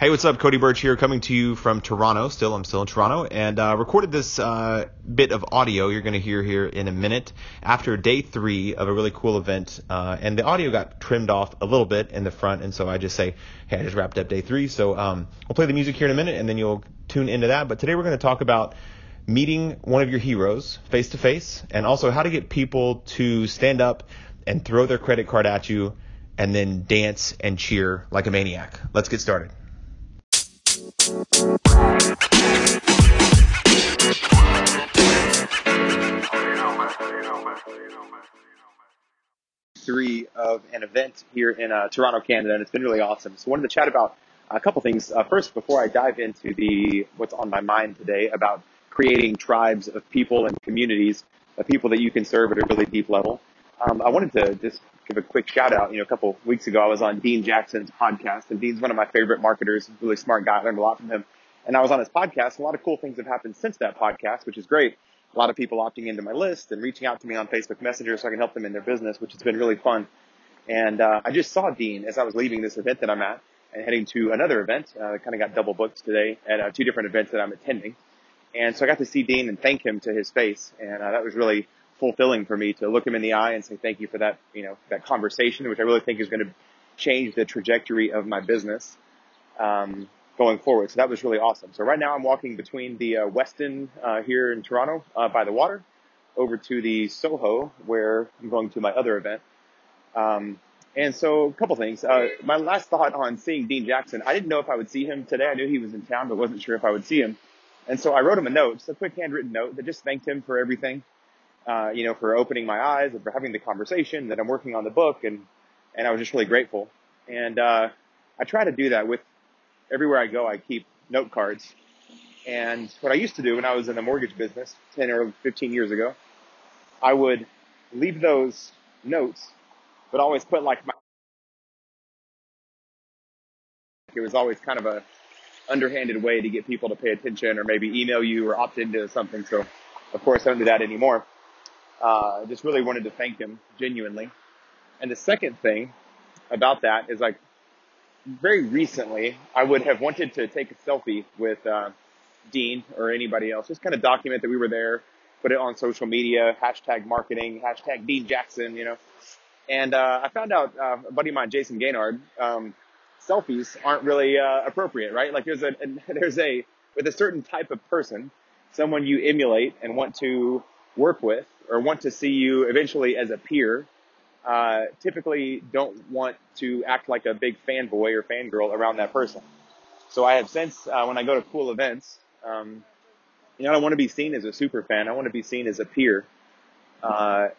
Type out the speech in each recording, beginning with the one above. Hey, what's up? Cody Burch here, coming to you from Toronto. I'm still in Toronto, and recorded this bit of audio you're going to hear here in a minute after day 3 of a really cool event, and the audio got trimmed off a little bit in the front, and so I just say, hey, I just wrapped up day 3, so I'll play the music here in a minute, and then you'll tune into that. But today we're going to talk about meeting one of your heroes face-to-face, and also how to get people to stand up and throw their credit card at you and then dance and cheer like a maniac. Let's get started. Three of an event here in Toronto, Canada, and it's been really awesome. So, wanted to chat about a couple things. First, before I dive into what's on my mind today about creating tribes of people and communities of people that you can serve at a really deep level, I wanted to just give a quick shout out. A couple weeks ago, I was on Dean Jackson's podcast, and Dean's one of my favorite marketers, really smart guy. I learned a lot from him. And I was on his podcast. A lot of cool things have happened since that podcast, which is great. A lot of people opting into my list and reaching out to me on Facebook Messenger so I can help them in their business, which has been really fun. And I just saw Dean as I was leaving this event that I'm at and heading to another event. I kind of got double booked today at 2 different events that I'm attending. And so I got to see Dean and thank him to his face. And that was really fulfilling for me to look him in the eye and say thank you for that, that conversation, which I really think is going to change the trajectory of my business going forward. So that was really awesome. So right now I'm walking between the Westin here in Toronto by the water over to the Soho, where I'm going to my other event. And so a couple things. My last thought on seeing Dean Jackson, I didn't know if I would see him today. I knew he was in town, but wasn't sure if I would see him. And so I wrote him a note, just a quick handwritten note that just thanked him for everything. For opening my eyes and for having the conversation, that I'm working on the book, and I was just really grateful. And I try to do that with everywhere I go. I keep note cards. And what I used to do when I was in the mortgage business 10 or 15 years ago, I would leave those notes, but always put like my, it was always kind of a underhanded way to get people to pay attention or maybe email you or opt into something. So of course, I don't do that anymore. I just really wanted to thank him genuinely. And the second thing about that is, like, very recently, I would have wanted to take a selfie with Dean or anybody else, just kind of document that we were there, put it on social media, hashtag marketing, hashtag Dean Jackson, And I found out a buddy of mine, Jason Gaynard, selfies aren't really appropriate, right? Like there's a with a certain type of person, someone you emulate and want to work with, or want to see you eventually as a peer, typically don't want to act like a big fanboy or fangirl around that person. So I have since, when I go to cool events, I don't want to be seen as a super fan. I want to be seen as a peer. And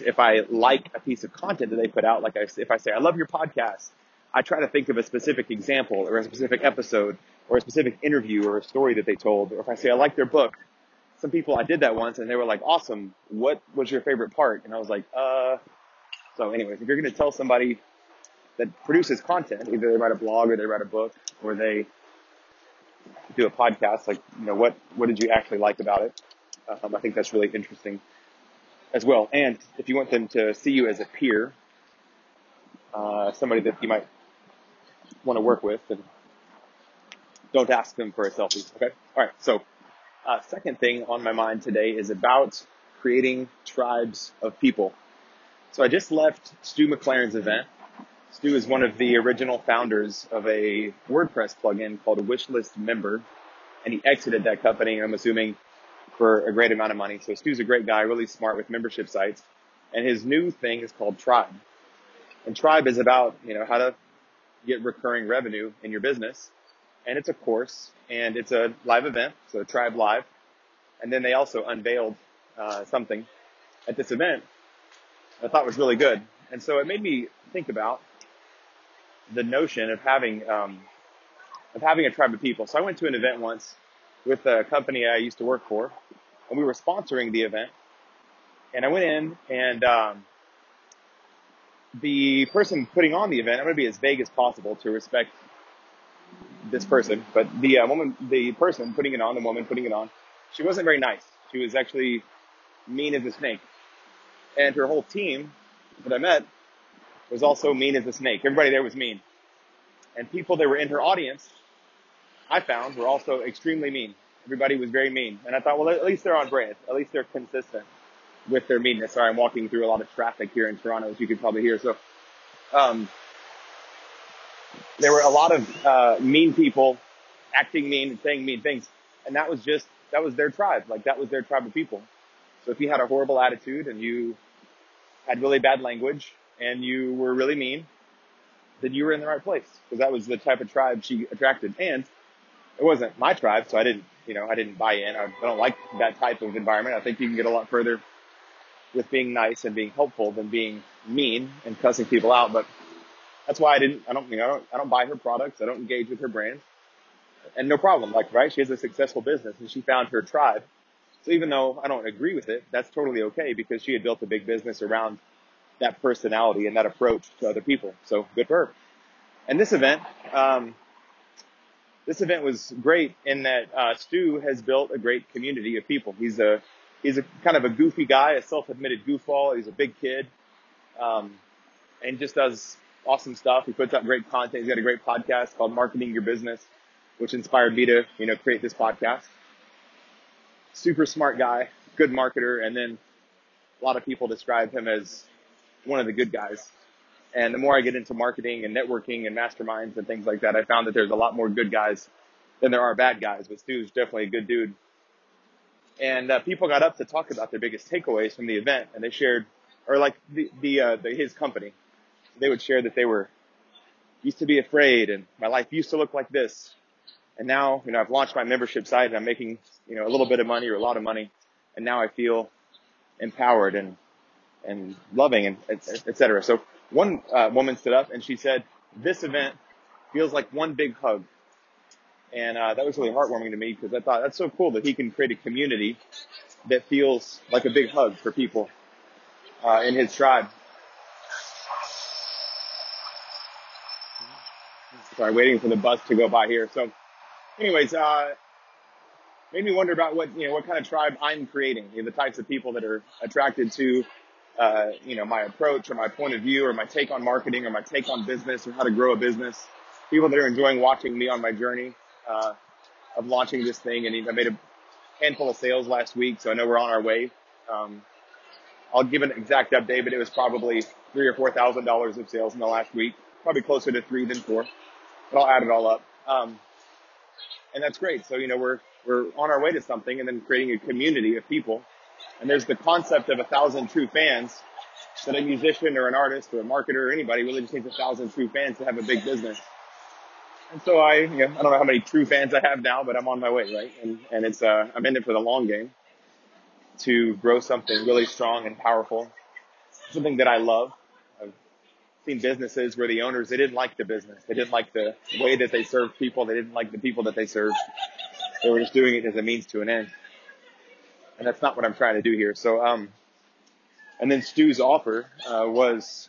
if I like a piece of content that they put out, if I say, I love your podcast, I try to think of a specific example or a specific episode or a specific interview or a story that they told. Or if I say, I like their book. Some people, I did that once, and they were like, awesome, what was your favorite part? And I was like, So anyways, if you're going to tell somebody that produces content, either they write a blog or they write a book or they do a podcast, what did you actually like about it? I think that's really interesting as well. And if you want them to see you as a peer, somebody that you might want to work with, and don't ask them for a selfie, okay? All right, so... second thing on my mind today is about creating tribes of people. So I just left Stu McLaren's event. Stu is one of the original founders of a WordPress plugin called Wishlist Member, and he exited that company, I'm assuming, for a great amount of money. So Stu's a great guy, really smart with membership sites, and his new thing is called Tribe. And Tribe is about, how to get recurring revenue in your business. And it's a course, and it's a live event, so Tribe Live. And then they also unveiled something at this event I thought was really good. And so it made me think about the notion of having a tribe of people. So I went to an event once with a company I used to work for, and we were sponsoring the event. And I went in, and the person putting on the event, I'm going to be as vague as possible to respect this person, but the woman putting it on, she wasn't very nice. She was actually mean as a snake. And her whole team that I met was also mean as a snake. Everybody there was mean. And people that were in her audience I found were also extremely mean. Everybody was very mean. And I thought, well, at least they're on brand. At least they're consistent with their meanness. Sorry, I'm walking through a lot of traffic here in Toronto, as you could probably hear. So there were a lot of mean people acting mean and saying mean things. And that was their tribe. Like, that was their tribe of people. So if you had a horrible attitude and you had really bad language and you were really mean, then you were in the right place, because that was the type of tribe she attracted. And it wasn't my tribe, so I didn't buy in. I don't like that type of environment. I think you can get a lot further with being nice and being helpful than being mean and cussing people out. But that's why I don't buy her products. I don't engage with her brand. And no problem, like, right? She has a successful business and she found her tribe. So even though I don't agree with it, that's totally okay, because she had built a big business around that personality and that approach to other people. So good for her. And this event was great in that Stu has built a great community of people. He's a kind of a goofy guy, a self-admitted goofball. He's a big kid, and just does awesome stuff. He puts out great content. He's got a great podcast called Marketing Your Business, which inspired me to, create this podcast. Super smart guy, good marketer. And then a lot of people describe him as one of the good guys. And the more I get into marketing and networking and masterminds and things like that, I found that there's a lot more good guys than there are bad guys. But Stu's definitely a good dude. And people got up to talk about their biggest takeaways from the event, and they shared, or like his company. So they would share that they were used to be afraid, and my life used to look like this. And now, I've launched my membership site and I'm making, a little bit of money or a lot of money. And now I feel empowered and loving, and et cetera. So one woman stood up and she said, "This event feels like one big hug." And that was really heartwarming to me, because I thought, that's so cool that he can create a community that feels like a big hug for people in his tribe. Sorry, waiting for the bus to go by here. So anyways, made me wonder about what kind of tribe I'm creating, the types of people that are attracted to my approach or my point of view or my take on marketing or my take on business or how to grow a business. People that are enjoying watching me on my journey of launching this thing. And I made a handful of sales last week, so I know we're on our way. I'll give an exact update, but it was probably $3,000 or $4,000 of sales in the last week, probably closer to 3 than 4, but I'll add it all up. And that's great. So, we're on our way to something, and then creating a community of people. And there's the concept of 1,000 true fans, that a musician or an artist or a marketer or anybody really just needs 1,000 true fans to have a big business. And so I don't know how many true fans I have now, but I'm on my way, right? And it's I'm in it for the long game to grow something really strong and powerful, something that I love. I've seen businesses where the owners, they didn't like the business. They didn't like the way that they served people. They didn't like the people that they served. They were just doing it as a means to an end. And that's not what I'm trying to do here. So, and then Stu's offer was,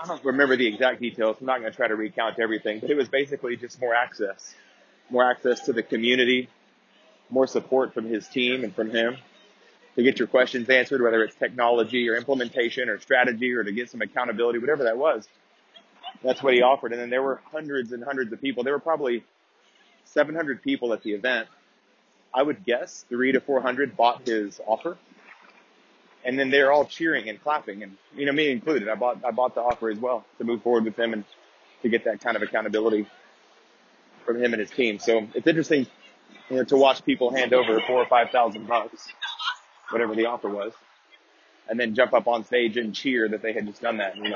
I don't remember the exact details. I'm not going to try to recount everything, but it was basically just more access to the community, more support from his team and from him to get your questions answered, whether it's technology or implementation or strategy or to get some accountability, whatever that was. That's what he offered. And then there were hundreds and hundreds of people. There were probably 700 people at the event. I would guess 300 to 400 bought his offer, and then they're all cheering and clapping, and me included. I bought the offer as well to move forward with him and to get that kind of accountability from him and his team. So it's interesting, to watch people hand over $4,000 or $5,000, whatever the offer was, and then jump up on stage and cheer that they had just done that. And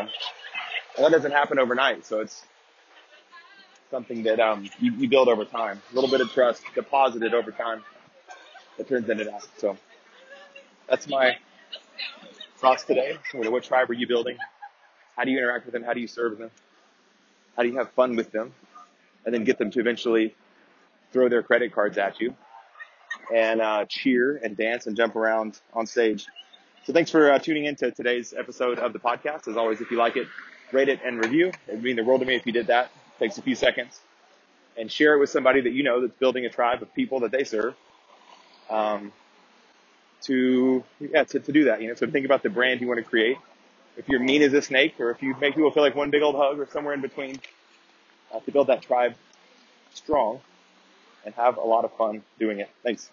that doesn't happen overnight. So it's something that you build over time. A little bit of trust deposited over time that turns into that. So that's my thoughts today. What tribe are you building? How do you interact with them? How do you serve them? How do you have fun with them? And then get them to eventually throw their credit cards at you and cheer and dance and jump around on stage. So thanks for tuning in to today's episode of the podcast. As always, if you like it, rate it and review. It would mean the world to me if you did that. Takes a few seconds, and share it with somebody that that's building a tribe of people that they serve to do that. So think about the brand you want to create. If you're mean as a snake, or if you make people feel like one big old hug, or somewhere in between, to build that tribe strong and have a lot of fun doing it. Thanks.